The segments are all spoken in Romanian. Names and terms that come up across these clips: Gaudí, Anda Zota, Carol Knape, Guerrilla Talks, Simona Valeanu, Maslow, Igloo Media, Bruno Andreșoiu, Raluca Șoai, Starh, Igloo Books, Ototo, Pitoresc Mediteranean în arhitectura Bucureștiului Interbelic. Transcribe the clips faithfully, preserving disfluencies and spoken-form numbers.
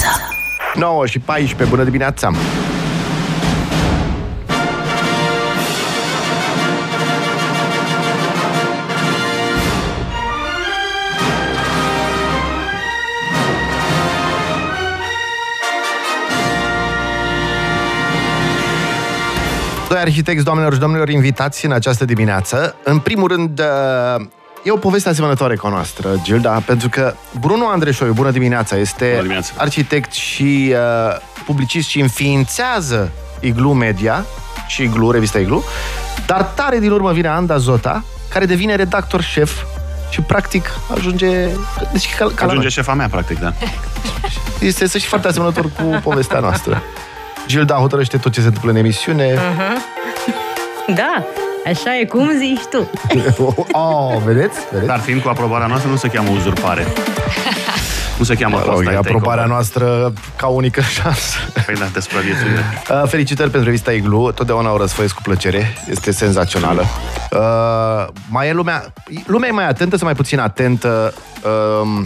dimineața! nouă și paisprezece, bună dimineața! Doi arhitecți, doamnelor și domnilor, invitați în această dimineață. În primul rând, e o poveste asemănătoare cu a noastră, Gilda, pentru că Bruno Andreșoiu, bună dimineața, este bună dimineața. Arhitect și uh, publicist și înființează Igloo Media și Igloo, revista Igloo, dar tare din urmă vine Anda Zota, care devine redactor șef și, practic, ajunge... Deci, ca, ca ajunge șefa mea, practic, da. Este să și foarte asemănător cu povestea noastră. Gilda hotărăște tot ce se întâmplă în emisiune. Uh-huh. Da, așa e cum zici tu. Oh, vedeți? vedeți? Dar fiind cu aprobarea noastră, nu se cheamă uzurpare. Nu se cheamă da, asta. E aprobarea noastră ca unică șansă. Păi da, te supraviețuie. Uh, felicitări pentru revista Igloo. Totdeauna o răsfăiesc cu plăcere. Este senzațională. Uh, mai e lumea... Lumea e mai atentă sau mai puțin atentă uh,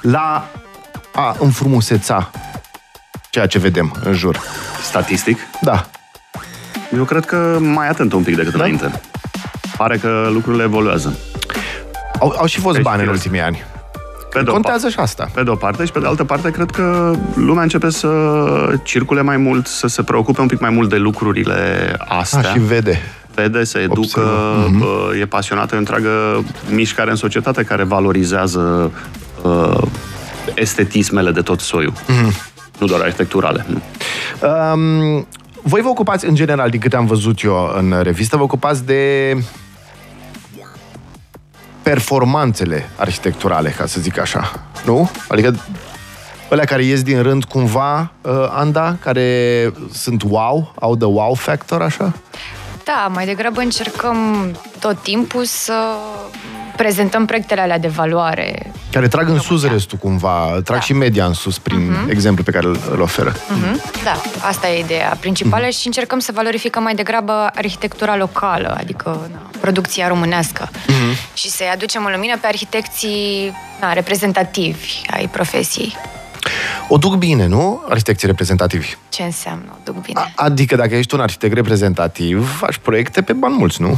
la a înfrumuseța ceea ce vedem în jur. Statistic? Da. Eu cred că mai atent un pic decât da? înainte. Pare că lucrurile evoluează. Au, au și fost deci bani în ultimii ani. Pe contează și asta. Pe de o parte și pe de altă parte cred că lumea începe să circule mai mult, să se preocupe un pic mai mult de lucrurile astea. A, și vede. Vede, se educă, mm-hmm. e pasionată, e o întreagă mișcare în societate care valorizează uh, estetismele de tot soiul. Mm-hmm. Nu doar arhitecturale. Nu. Um, voi vă ocupați, în general, din câte am văzut eu în revistă, vă ocupați de performanțele arhitecturale, ca să zic așa. Nu? Adică alea care ies din rând cumva, uh, Anda, care sunt wow, au the wow factor, așa? Da, mai degrabă încercăm tot timpul să prezentăm proiectele alea de valoare. Care trag în sus restul cumva, trag da. și media în sus prin uh-huh. exemplu pe care îl oferă. Uh-huh. Da, asta e ideea principală uh-huh. și încercăm să valorificăm mai degrabă arhitectura locală, adică na, producția românească uh-huh. și să-i aducem în lumină pe arhitecții na, reprezentativi ai profesiei. O duc bine, nu? Arhitecții reprezentativi. Ce înseamnă o duc bine? A- adică dacă ești un arhitect reprezentativ, faci proiecte pe bani mulți, nu?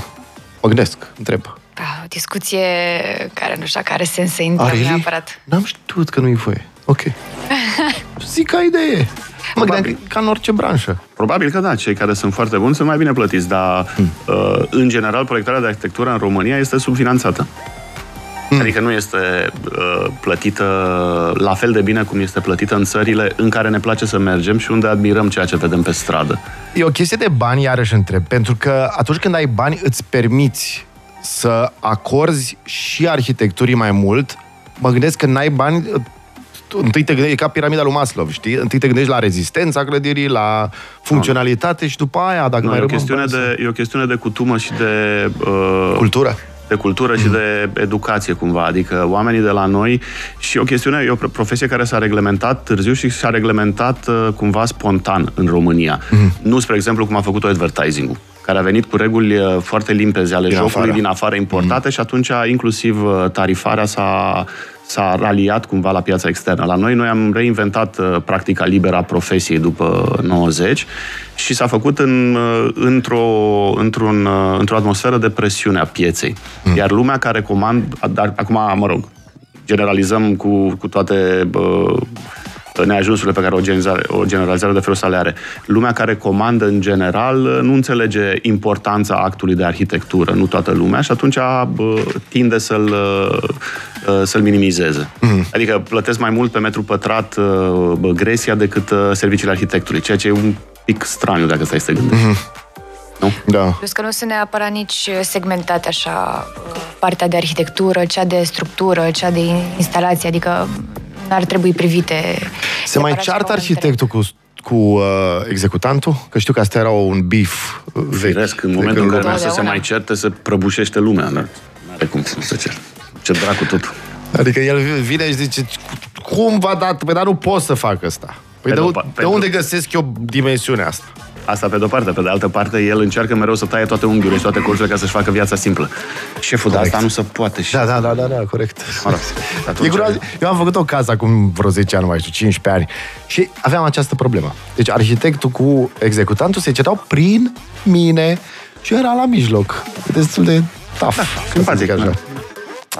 Mă gândesc, întreb. Da, o discuție care nu știu care sens să intrăm neapărat. N-am știut că nu-i voie. Ok. Zic ca idee. Mă gândeam ca în orice branșă. Probabil că da, cei care sunt foarte buni sunt mai bine plătiți, dar hmm. uh, în general proiectarea de arhitectură în România este subfinanțată. Hmm. Adică nu este uh, plătită la fel de bine cum este plătită în țările în care ne place să mergem și unde admirăm ceea ce vedem pe stradă. E o chestie de bani, iarăși întreb, pentru că atunci când ai bani îți permiți să acorzi și arhitecturii mai mult. Mă gândesc că n-ai bani, întâi te gândești, ca piramida lui Maslow, știi? Întâi te gândești la rezistența clădirii, la funcționalitate și după aia, dacă no, mai e o chestiune bani, de, e o chestiune de cutumă și de... Uh... cultură. de cultură și de educație, cumva. Adică oamenii de la noi și o chestiune, e o profesie care s-a reglementat târziu și s-a reglementat cumva spontan în România. Mm-hmm. Nu, spre exemplu, cum a făcut-o advertising-ul, care a venit cu reguli foarte limpezi ale din jocului afară. din afară importate mm-hmm. și atunci inclusiv tarifarea s-a, s-a raliat cumva la piața externă. La noi, noi am reinventat practica liberă a profesiei după nouăzeci și s-a făcut în, într-o, într-un, într-o atmosferă de presiune a pieței. Mm. Iar lumea care comandă, dar acum, mă rog, generalizăm cu, cu toate uh, neajunsurile pe care o generalizare, o generalizare de felul să le are. Lumea care comandă în general nu înțelege importanța actului de arhitectură, nu toată lumea, și atunci uh, tinde să-l, uh, să-l minimizeze. Mm. Adică plătesc mai mult pe metru pătrat uh, gresia decât uh, serviciile arhitectului, ceea ce e un pic straniu dacă stai să te gândești. Mm-hmm. Nu? Da. Plus că nu sunt neapărat nici segmentate așa partea de arhitectură, cea de structură, cea de instalație, adică n-ar trebui privite. Se mai ceartă arhitectul cu, cu uh, executantul? Că știu că asta era un beef vechi. Firesc, în momentul în care să se mai certe, se prăbușește lumea. Nu are cum să se cer. Ce dracu tot. Adică el vine și zice, cum v-a dat? Păi, dar nu pot să fac asta. Păi de, de unde găsesc eu dimensiunea asta? Asta pe de-o parte. Pe de altă parte, el încearcă mereu să taie toate unghiurile și toate colțurile ca să-și facă viața simplă. Șeful, dar asta nu se poate. Și... Da, da, da, da, da, corect. Mă rog, atunci... Eu am făcut o casă acum vreo zece ani, mai știu, cincisprezece ani și aveam această problemă. Deci arhitectul cu executantul se certau prin mine și era la mijloc. Destul de taf. Da, simpatic, așa.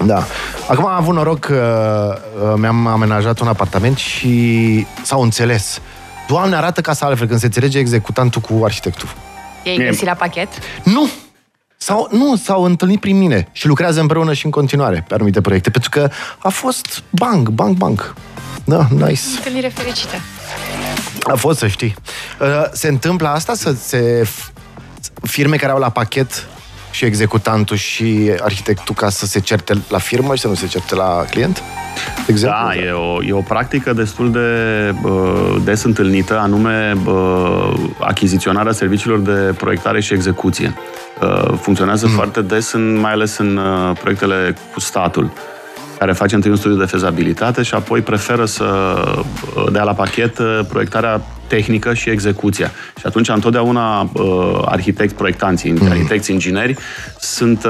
Da. Acum am avut noroc că mi-am amenajat un apartament și s-au înțeles. Doamne, arată casa altfel când se înțelege executantul cu arhitectul. I-ai găsit la pachet? Nu! Sau, nu, s-au întâlnit prin mine și lucrează împreună și în continuare pe anumite proiecte, pentru că a fost bang, bang, bang. Da, nice. Întâlnire fericită. A fost, să știi. Se întâmplă asta să se... Firme care au la pachet și executantul și arhitectul ca să se certe la firmă și să nu se certe la client? Exemplu, da, da. E, o, e o practică destul de uh, des întâlnită, anume uh, achiziționarea serviciilor de proiectare și execuție. Uh, funcționează mm. foarte des, în, mai ales în uh, proiectele cu statul, care face întâi un studiu de fezabilitate și apoi preferă să dea la pachet proiectarea tehnică și execuția. Și atunci, întotdeauna, arhitecți, proiectanții, mm-hmm. arhitecți, ingineri, sunt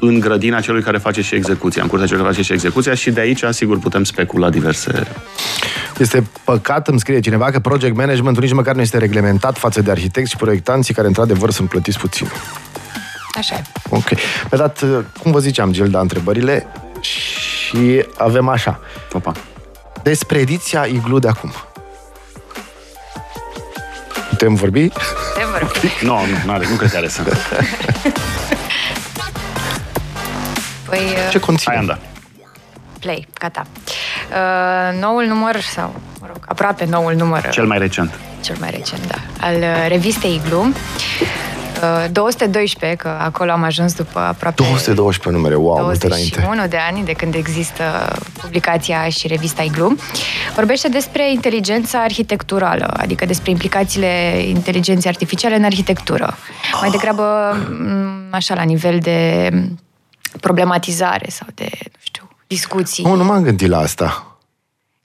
în grădina celui care face și execuția, în curtea celui care face și execuția și de aici, sigur, putem specula diverse... Este păcat, îmi scrie cineva, că project managementul nici măcar nu este reglementat față de arhitecți și proiectanții care, într-adevăr, sunt plătiți puțin. Așa e. Ok. Mi-a dat, cum vă ziceam, Gilda, întrebările... Și avem așa. Opa. Despre ediția Igloo de acum. Putem vorbi? Putem vorbi. No, nu, nu, nu cred că are să. Păi, uh... Ce conține? Hai, Anda. Play, gata. Uh, noul număr, sau, mă rog, aproape noul număr. Cel mai recent. Cel mai recent, da. Al uh, revistei Igloo. două sute doisprezece, că acolo am ajuns după aproape... două sute doisprezece numere, wow, multe înainte. douăzeci și unu de ani de când există publicația și revista Igloo. Vorbește despre inteligența arhitecturală, adică despre implicațiile inteligenței artificiale în arhitectură. Mai degrabă, așa, la nivel de problematizare sau de, nu știu, discuții. Nu, nu m-am gândit la asta.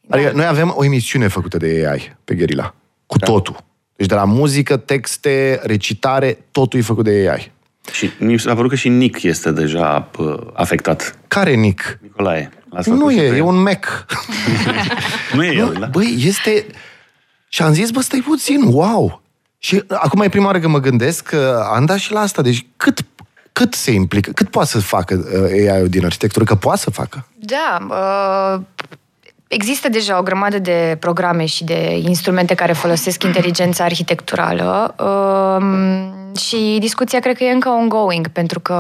Adică noi avem o emisiune făcută de A I pe Guerilla, cu totul. Deci de la muzică, texte, recitare, totul e făcut de A I. Și mi s-a părut că și Nic este deja afectat. Care Nic? Nicolae. Nu e, e un Mac. Nu e el, da? Băi, este... Și am zis, bă, stai puțin, wow! Și acum e prima oară că mă gândesc că am dat și la asta. Deci cât... Cât se implică? Cât poate să facă A I-ul din arhitectură? Că poate să facă? Da, uh... Există deja o grămadă de programe și de instrumente care folosesc inteligența arhitecturală um, și discuția cred că e încă ongoing, pentru că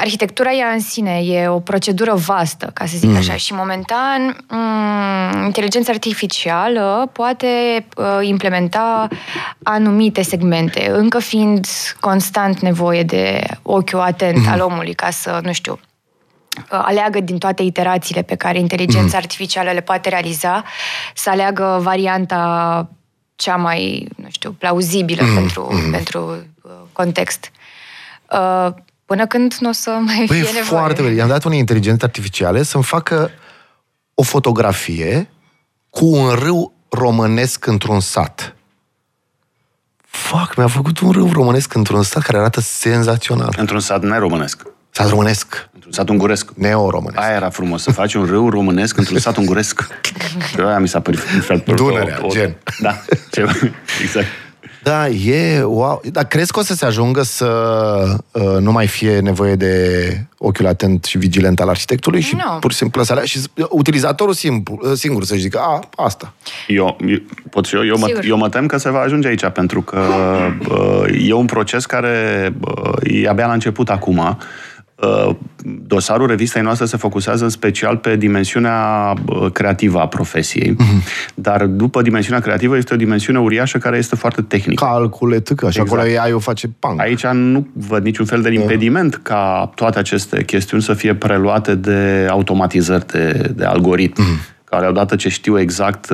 arhitectura ea în sine e o procedură vastă, ca să zic mm. așa, și momentan um, inteligența artificială poate uh, implementa anumite segmente, încă fiind constant nevoie de ochiul atent mm. al omului ca să, nu știu, aleagă din toate iterațiile pe care inteligența artificială le poate realiza, să aleagă varianta cea mai, nu știu, plauzibilă mm. pentru, mm. pentru context. Până când nu o să mai păi fie nevoie. Foarte bine. I-am dat unei inteligențe artificiale să-mi facă o fotografie cu un râu românesc într-un sat. Fuck, mi-a făcut un râu românesc într-un sat care arată senzațional. Într-un sat neromânesc. Sat românesc. Într-un sat unguresc. Neo-românesc. Aia era frumos, să faci un râu românesc într-un sat unguresc. Eu aia mi s-a părut... Dunărea, o, o, gen. Da, ceva, exact. Da, e wow. Dar crezi că o să se ajungă să uh, nu mai fie nevoie de ochiul atent și vigilent al arhitectului și no. pur și simplu să alea, și utilizatorul simplu, singur să-și zică, a, asta. Eu, eu, pot și eu, eu, mă, eu mă tem că se va ajunge aici, pentru că uh, e un proces care uh, e abia la început acum. Dosarul revistei noastre se focusează în special pe dimensiunea creativă a profesiei, mm-hmm. dar după dimensiunea creativă este o dimensiune uriașă care este foarte tehnică. Calcule, tâcă, și exact. Acolo A I o face punk. Aici nu văd niciun fel de impediment ca toate aceste chestiuni să fie preluate de automatizări, de, de algoritm. Mm-hmm. Care odată ce știu exact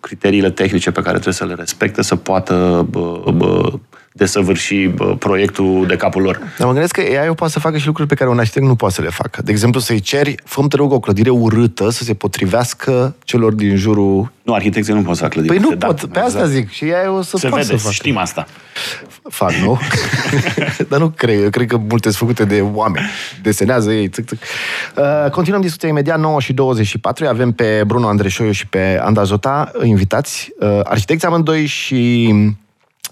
criteriile tehnice pe care trebuie să le respecte, să poată bă, bă, desăvârși proiectul de capul lor. Dar mă gândesc că ei poate să facă și lucruri pe care un arhitect nu poate să le facă. De exemplu, să-i ceri, fă-mi te rog o clădire urâtă să se potrivească celor din jurul... Nu, arhitecții nu pot să facă clădire. Păi nu pot, dat, pe exact. Asta zic. Și ei o să se poată să facă. Știm asta. Fac, nu? Dar nu cred. Eu cred că multe sunt făcute de oameni. Desenează ei. Țic, țic. Uh, continuăm discuția imediat. nouă și douăzeci și patru. Avem pe Bruno Andreșoiu și pe Anda Zota invitați. Uh, arhitecți amândoi și...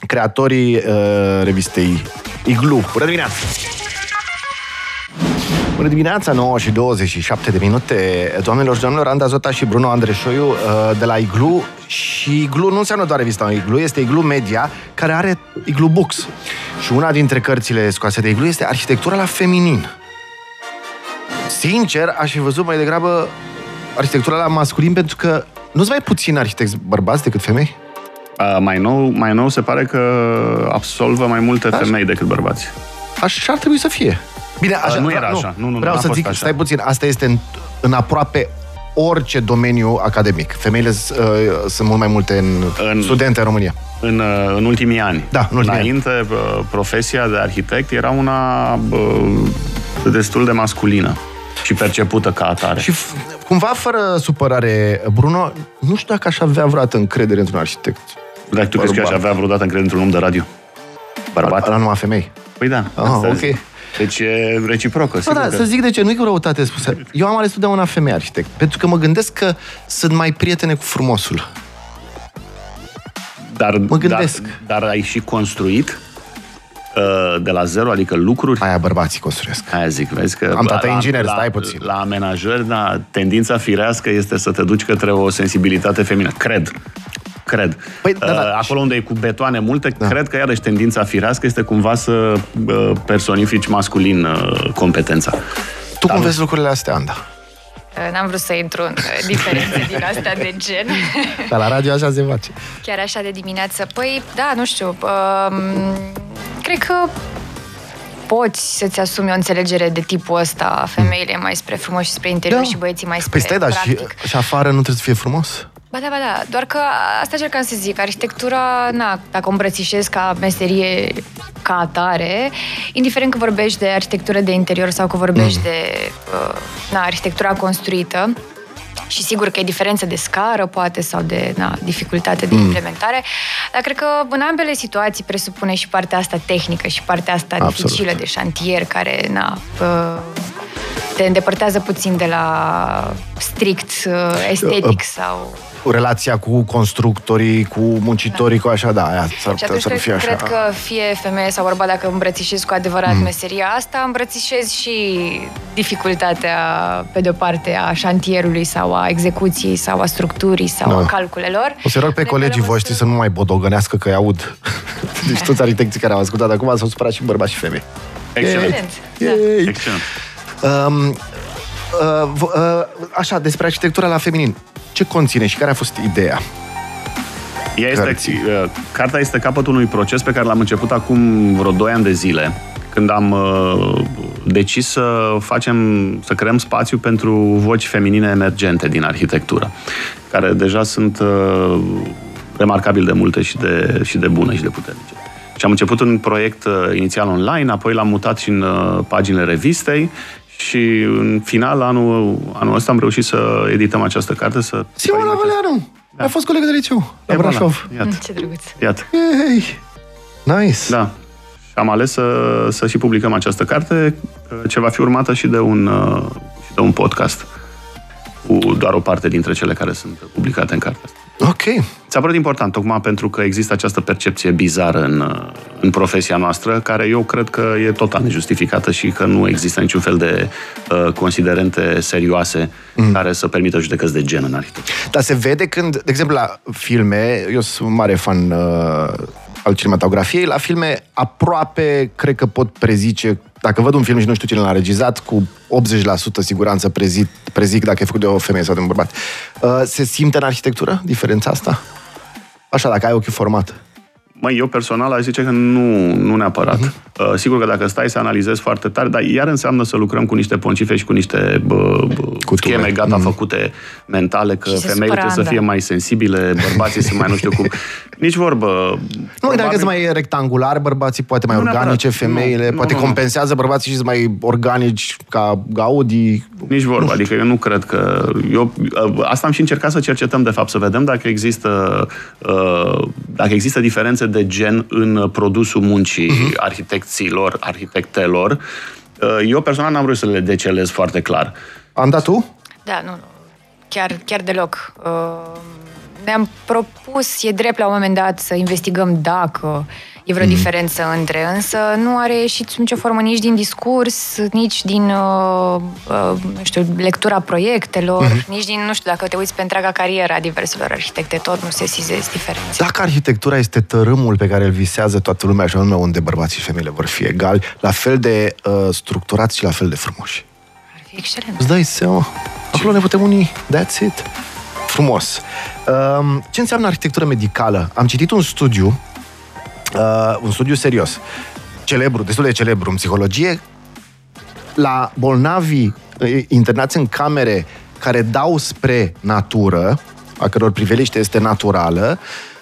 creatorii uh, revistei Igloo. Bună dimineața! Bună dimineața, nouă și douăzeci și șapte de minute. Doamnelor și domnilor, Anda Zota și Bruno Andreșoiu uh, de la Igloo. Și Igloo nu înseamnă doar revista Igloo, este Igloo Media, care are Igloo Books. Și una dintre cărțile scoase de Igloo este Arhitectura la feminin. Sincer, aș fi văzut mai degrabă arhitectura la masculin, pentru că nu-s mai puțini arhitecți bărbați decât femei? Uh, mai nou, mai nou se pare că absolvă mai multe așa. Femei decât bărbați. Așa ar trebui să fie. Bine, așa, uh, nu era așa. Nu, nu, nu, vreau să zic, așa. Stai puțin, asta este în, în aproape orice domeniu academic. Femeile uh, sunt mult mai multe în, în studente în România. În, în ultimii ani. Da, în ultimii Înainte, ani. Profesia de arhitect era una uh, destul de masculină și percepută ca atare. Și cumva, fără supărare, Bruno, nu știu dacă aș avea vreodată încredere într-un arhitect. Dar tu crezi că aș avea vreodată încredere într-un om de radio? Bărbat? Ala numai femei. Păi da. Ah, ok. Deci e reciprocă. Da, da, că... să zic de ce. Nu-i cu răutate spusă. Eu am ales totdeauna femei arhitect. Pentru că mă gândesc că sunt mai prietene cu frumosul. Dar, mă gândesc. Dar, dar ai și construit de la zero, adică lucruri... Aia bărbații construiesc. Aia zic, vezi că... Am tata inginer, stai puțin. La amenajări, da, tendința firească este să te duci către o sensibilitate feminină. Cred. Cred. Păi, da, da. Acolo unde e cu betoane multe, da. Cred că iarăși tendința firească este cumva să personifici masculin competența. Tu Dar cum vezi lucrurile astea, Anda? N-am vrut să intru în diferențe din astea de gen. Dar la radio așa se face. Chiar așa de dimineață. Păi, da, nu știu... Um... Cred că poți să-ți asumi o înțelegere de tipul ăsta. Femeile mai spre frumos și spre interior, da. Și băieții mai spre păi stai, da, practic. Și, și afară nu trebuie să fie frumos? Ba da, ba da. Doar că asta încercam să zic. Arhitectura, na, dacă o îmbrățișezi ca meserie, ca atare, indiferent că vorbești de arhitectură de interior sau că vorbești mm. de na, arhitectura construită, și sigur că e diferență de scară, poate, sau de na, dificultate de mm. implementare, dar cred că în ambele situații presupune și partea asta tehnică și partea asta Absolut. dificilă de șantier, care na, te îndepărtează puțin de la strict estetic sau... Relația cu constructorii, cu muncitorii, da. Cu așa, da, aia s-ar putea să fie așa. Cred că fie femeie sau bărbat, dacă îmbrățișezi cu adevărat mm. meseria asta, îmbrățișezi și dificultatea, pe de-o parte, a șantierului sau a execuției sau a structurii sau da. a calculelor. O să rog pe de colegii voștri să... să nu mai bodogănească că-i aud. Deci toți arhitecții care am ascultat acum s-au supărat și bărbați și femei. Excelent! Excelent! Uh, uh, așa, despre arhitectura la feminin. Ce conține și care a fost ideea? Ea este, uh, cartea este capătul unui proces pe care l-am început acum vreo doi ani de zile, când am uh, decis să facem, să creăm spațiu pentru voci feminine emergente din arhitectură, care deja sunt uh, remarcabil de multe și de, și de bune și de puternice. Și am început un proiect uh, inițial online, apoi l-am mutat și în uh, paginile revistei. Și în final, anul, anul ăsta, am reușit să edităm această carte. Să Simona Valeanu! Da. A fost colegă de liceu, la Brașov. Iată. Ce drăguț! Iată. Hey, nice! Da. Și am ales să, să și publicăm această carte, ce va fi urmată și de un, și de un podcast. Cu doar o parte dintre cele care sunt publicate în cartea asta. Ok. Ți-a părut important, tocmai pentru că există această percepție bizară în, în profesia noastră, care eu cred că e total nejustificată și că nu există niciun fel de uh, considerente serioase mm. care să permită judecăți de gen în arhitectură. Dar se vede când, de exemplu, la filme, eu sunt mare fan uh, al cinematografiei, la filme aproape, cred că pot prezice, dacă văd un film și nu știu cine l-a regizat, cu optzeci la sută siguranță prezic, prezic dacă e făcut de o femeie sau de un bărbat. Uh, se simte în arhitectură diferența asta? Așa, dacă ai ochiul format. Măi, eu personal aș zice că nu, nu neapărat. Uh-huh. Uh, sigur că dacă stai să analizezi foarte tare, dar iar înseamnă să lucrăm cu niște poncife și cu niște bă, bă, scheme gata mm-hmm. făcute mentale, că femeile trebuie să fie mai sensibile, bărbații sunt mai nu știu cum. Nici vorbă. Nu, probabil... dacă sunt mai rectangular, bărbații poate mai nu organice, neapărat. femeile, nu, poate nu, compensează nu. bărbații și mai organici ca Gaudí. Nici vorbă, adică eu nu cred că... Eu, asta am și încercat să cercetăm, de fapt, să vedem dacă există, dacă există diferențe de gen în produsul muncii uh-huh. arhitecților, arhitectelor. Eu personal n-am vrut să le decelez foarte clar. Am dat tu? Da, nu, chiar, chiar deloc. Ne-am propus, e drept la un moment dat, să investigăm dacă e vreo mm-hmm. diferență între, însă nu a reieșit nicio formă nici din discurs, nici din uh, uh, nu știu, lectura proiectelor, mm-hmm. nici din, nu știu, dacă te uiți pe întreaga carieră a diverselor arhitecte, tot nu se sesizezi diferențe. Dacă arhitectura este tărâmul pe care îl visează toată lumea, și anume unde bărbații și femeile vor fi egali, la fel de uh, structurați și la fel de frumoși. Ar fi excelent. Îți dai seama. Acolo ne putem uni. That's it. Frumos. Uh, ce înseamnă arhitectură medicală? Am citit un studiu Uh, un studiu serios, celebru, destul de celebru în psihologie, la bolnavii internați în camere care dau spre natură, a căror priveliște este naturală,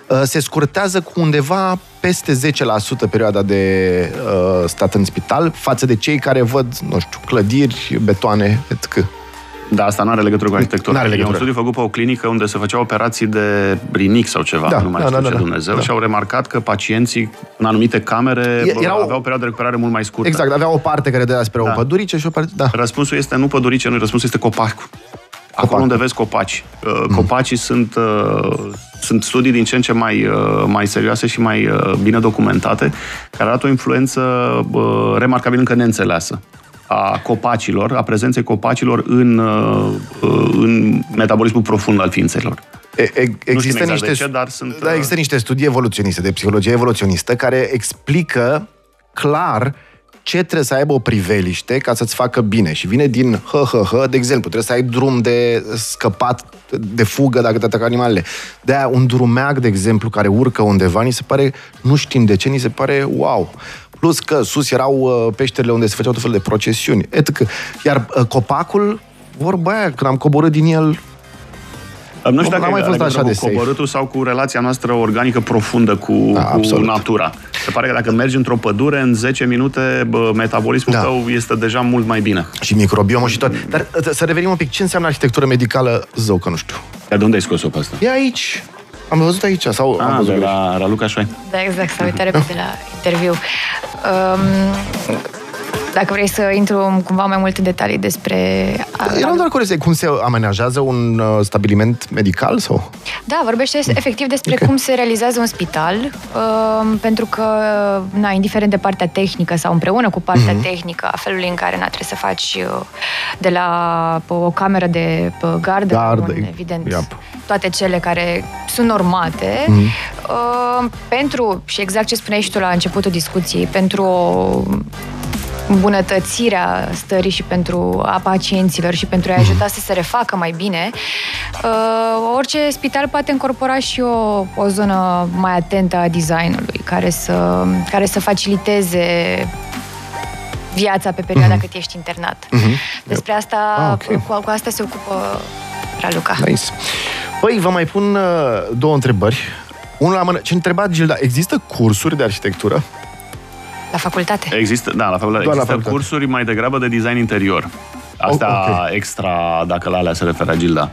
uh, se scurtează cu undeva peste zece la sută perioada de uh, stat în spital față de cei care văd, nu știu, clădiri, betoane, et cetera. Da, asta nu are legătură cu arhitectura. N-are legătură. E un studiu făcut pe o clinică unde se făceau operații de rinic sau ceva, da, nu mai da, știu da, ce da, Dumnezeu, da. Și au remarcat că pacienții în anumite camere e, erau... aveau o perioadă de recuperare mult mai scurtă. Exact, aveau o parte care dădea spre da. o pădurice și o parte... Da. Răspunsul este nu pădurice, nu, răspunsul este copac. Acolo copac. unde vezi copaci. Copacii mm. sunt, sunt studii din ce în ce mai, mai serioase și mai bine documentate, care arată o influență remarcabil încă neînțeleasă a copacilor, a prezenței copacilor în, în metabolismul profund al ființelor. E, e, există, exact niște, ce, dar sunt, da, există niște studii evoluționiste, de psihologie evoluționistă, care explică clar ce trebuie să aibă o priveliște ca să-ți facă bine. Și vine din hă-hă-hă, de exemplu, trebuie să ai drum de scăpat, de fugă, dacă te atacă animalele. De-aia un drumeag, de exemplu, care urcă undeva, ni se pare, nu știm de ce, ni se pare wow. Plus că sus erau peșterile unde se făceau tot fel de procesiuni. Etc. Iar copacul, vorba aia, când am coborât din el... Nu știu dacă mai fost așa de safe. Coborâtul sau cu relația noastră organică profundă cu, da, cu natura. Se pare că dacă mergi într-o pădure, în zece minute, bă, metabolismul da. tău este deja mult mai bine. Și microbiomul și tot. Dar să revenim un pic, ce înseamnă arhitectură medicală? Zău că nu știu. Dar de unde ai scos-o pe asta? E aici. Am văzut aici, sau ah, am văzut de la Raluca Șoai. Da, exact, s-a uitat repede la interviu. Um, dacă vrei să intru cumva mai multe detalii despre... Da, eram doar curios, cum se amenajează un uh, stabiliment medical? Sau? Da, vorbește efectiv despre okay. cum se realizează un spital, uh, pentru că, na, indiferent de partea tehnică sau împreună cu partea uh-huh. tehnică, a felului în care na, trebuie să faci uh, de la o cameră de gardă, gardă un, evident, yep. toate cele care sunt normate, uh-huh. uh, pentru, și exact ce spuneai și tu la începutul discuției, pentru o... îmbunătățirea stării și pentru a pacienților și pentru a-i ajuta să se refacă mai bine, orice spital poate încorpora și o, o zonă mai atentă a designului, care să, care să faciliteze viața pe perioada mm-hmm. cât ești internat. Mm-hmm. Despre asta, ah, okay. cu, cu asta se ocupă Raluca. Nice. Păi, vă mai pun două întrebări. Una la mână. Ce întreba Gilda? Există cursuri de arhitectură? La facultate? Există, da, la facultate. Doar există la facultate. Cursuri mai degrabă de design interior. Asta oh, okay. extra, dacă la alea se referă Gilda.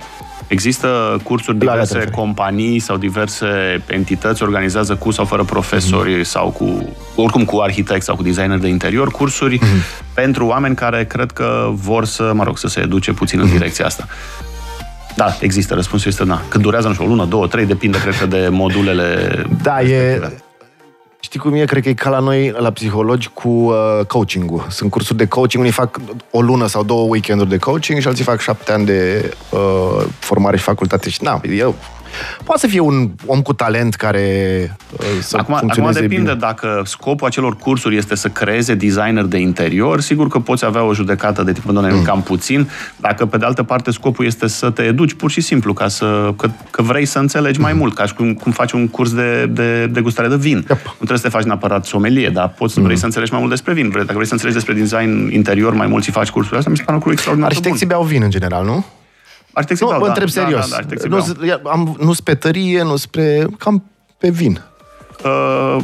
Există cursuri, diverse companii sau diverse entități organizează cu sau fără profesori mm-hmm. sau cu, oricum cu arhitect sau cu designer de interior, cursuri mm-hmm. pentru oameni care cred că vor să, mă rog, să se educe puțin mm-hmm. în direcția asta. Da, există, răspunsul este da. Cât durează, nu știu, o lună, două, trei, depinde, cred că, de modulele. Da, respective. e... Știi cum e? Cred că e ca la noi, la psihologi, cu uh, coaching-ul. Sunt cursuri de coaching, unii fac o lună sau două weekenduri de coaching și alții fac șapte ani de uh, formare și facultate și na, eu... Poate să fie un om cu talent care să acum, funcționeze acum depinde bine. Dacă scopul acelor cursuri este să creeze designer de interior, sigur că poți avea o judecată de tipul doamne, mm. cam puțin. Dacă, pe de altă parte, scopul este să te educi pur și simplu, ca să, că, că vrei să înțelegi mm. mai mult, ca și cum, cum faci un curs de, de degustare de vin. Yep. Nu trebuie să te faci neapărat sommelier, dar poți să mm. vrei să înțelegi mai mult despre vin. Dacă vrei să înțelegi despre design interior mai mult și faci cursurile astea, mi se pare un lucru extraordinar. Arhitecții beau vin, în general, nu? Arhitecții nu, vă întreb da, serios. Da, da, nu, nu spre tărie, nu spre... Cam pe vin. Uh,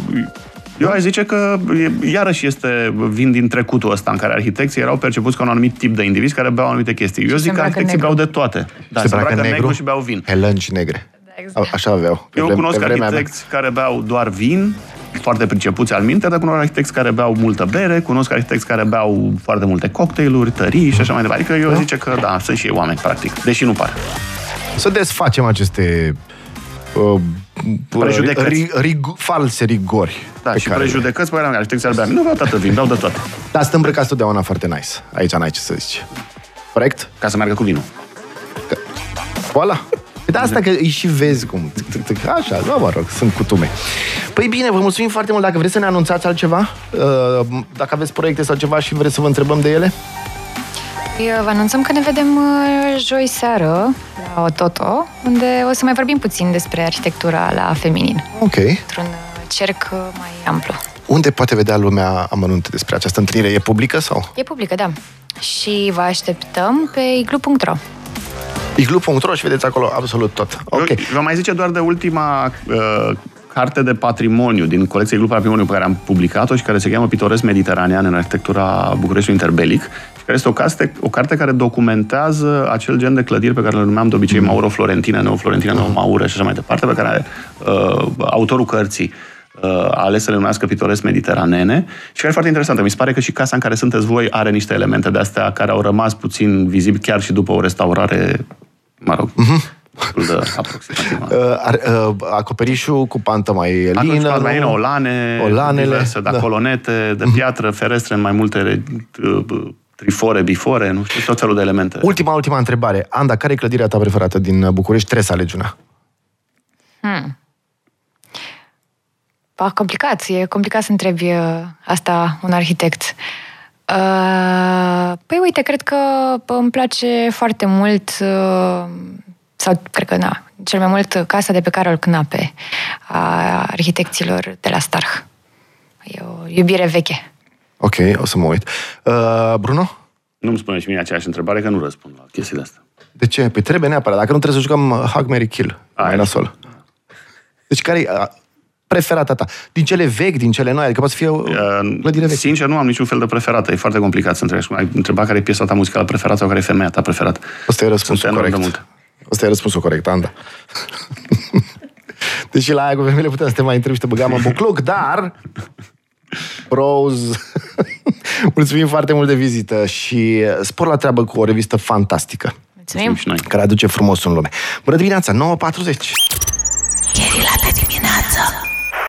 eu aș zice că iarăși este vin din trecutul ăsta în care arhitecții erau percepuți ca un anumit tip de indivizi care beau anumite chestii. Eu se zic că arhitecții beau de toate. Da, se, se bracă negru, negru și beau vin. Helângi negre. Da, exact. Așa aveau. Eu vrem, cunosc arhitecți mea. care beau doar vin, foarte pricepuți al minte, dar cunosc arhitecți care beau multă bere, cunosc arhitecți care beau foarte multe cocktailuri, tării și așa mai departe. Adică eu zice că, da, sunt și ei oameni, practic, deși nu pare. Să desfacem aceste uh, prejudecăți. Ri, rig, false rigori. Da, și care... prejudecăți pe care arhitecții ar bea. Nu beau toată vin, beau de toate. Dar sunt îmbrăcați totdeauna foarte nice. Aici n-ai ce să zici. Corect? Ca să meargă cu vinul. Voilà. De asta că îi și vezi cum. Așa, da, mă rog, sunt cutume. Păi bine, vă mulțumim foarte mult. Dacă vreți să ne anunțați altceva, dacă aveți proiecte sau ceva și vreți să vă întrebăm de ele? Vă anunțăm că ne vedem joi seară la Ototo, unde o să mai vorbim puțin despre arhitectura la feminin. Ok. Într-un cerc mai amplu. Unde poate vedea lumea amănunte despre această întâlnire? E publică sau? E publică, da. Și vă așteptăm pe igloo punct ro. igloo punct ro și vedeți acolo absolut tot. Okay. Vă mai zice doar de ultima uh, carte de patrimoniu din colecția Igloo Patrimoniu pe care am publicat-o și care se cheamă Pitoresc Mediteranean în arhitectura Bucureștiului Interbelic și care este o carte, o carte care documentează acel gen de clădiri pe care le numeam de obicei mauro-florentine, neo-florentine, neo-maură și așa mai departe, pe care uh, autorul cărții a ales să le numească Pitoresc Mediteranene și care e foarte interesantă. Mi se pare că și casa în care sunteți voi are niște elemente de astea care au rămas puțin vizibili chiar și după o restaurare, mă rog, mm-hmm. de aproximativ. Uh, ar, uh, acoperișul cu pantă mai lină, cu mai olane, olanele, diverse, da, da. colonete de piatră, ferestre în mai multe trifore, bifore, nu știu, tot felul de elemente. Ultima, ultima întrebare. Anda, care e clădirea ta preferată din București? Trebuie să alegi una. Hmm. Pa, complicat. E complicat să întrebi asta un arhitect. Uh, păi uite, cred că îmi place foarte mult uh, sau cred că na, cel mai mult casa de pe Carol Knape a arhitecților de la Starh. E o iubire veche. Ok, o să mă uit. Uh, Bruno? Nu-mi spune și mie aceeași întrebare, că nu răspund la chestiile astea. De ce? Păi trebuie neapărat. Dacă nu trebuie să jucăm Hug, Marry, Kill. Mai nasol. Deci care e... preferata ta? Din cele vechi, din cele noi? Adică poate să fie o clădire veche. Sincer, nu am niciun fel de preferată. E foarte complicat să întrebi. Ai întrebat care e piesa ta muzicală preferată sau care e femeia ta preferată. Asta e răspunsul corect. Asta e răspunsul corect, Anda. Deși la aia cu femeile puteam să te mai întrebi și te băgam în bucluc, dar... Rose... Mulțumim foarte mult de vizită și spor la treabă cu o revistă fantastică. Mulțumim. Care aduce frumos în lume. Bună dimineața, nouă patruzeci.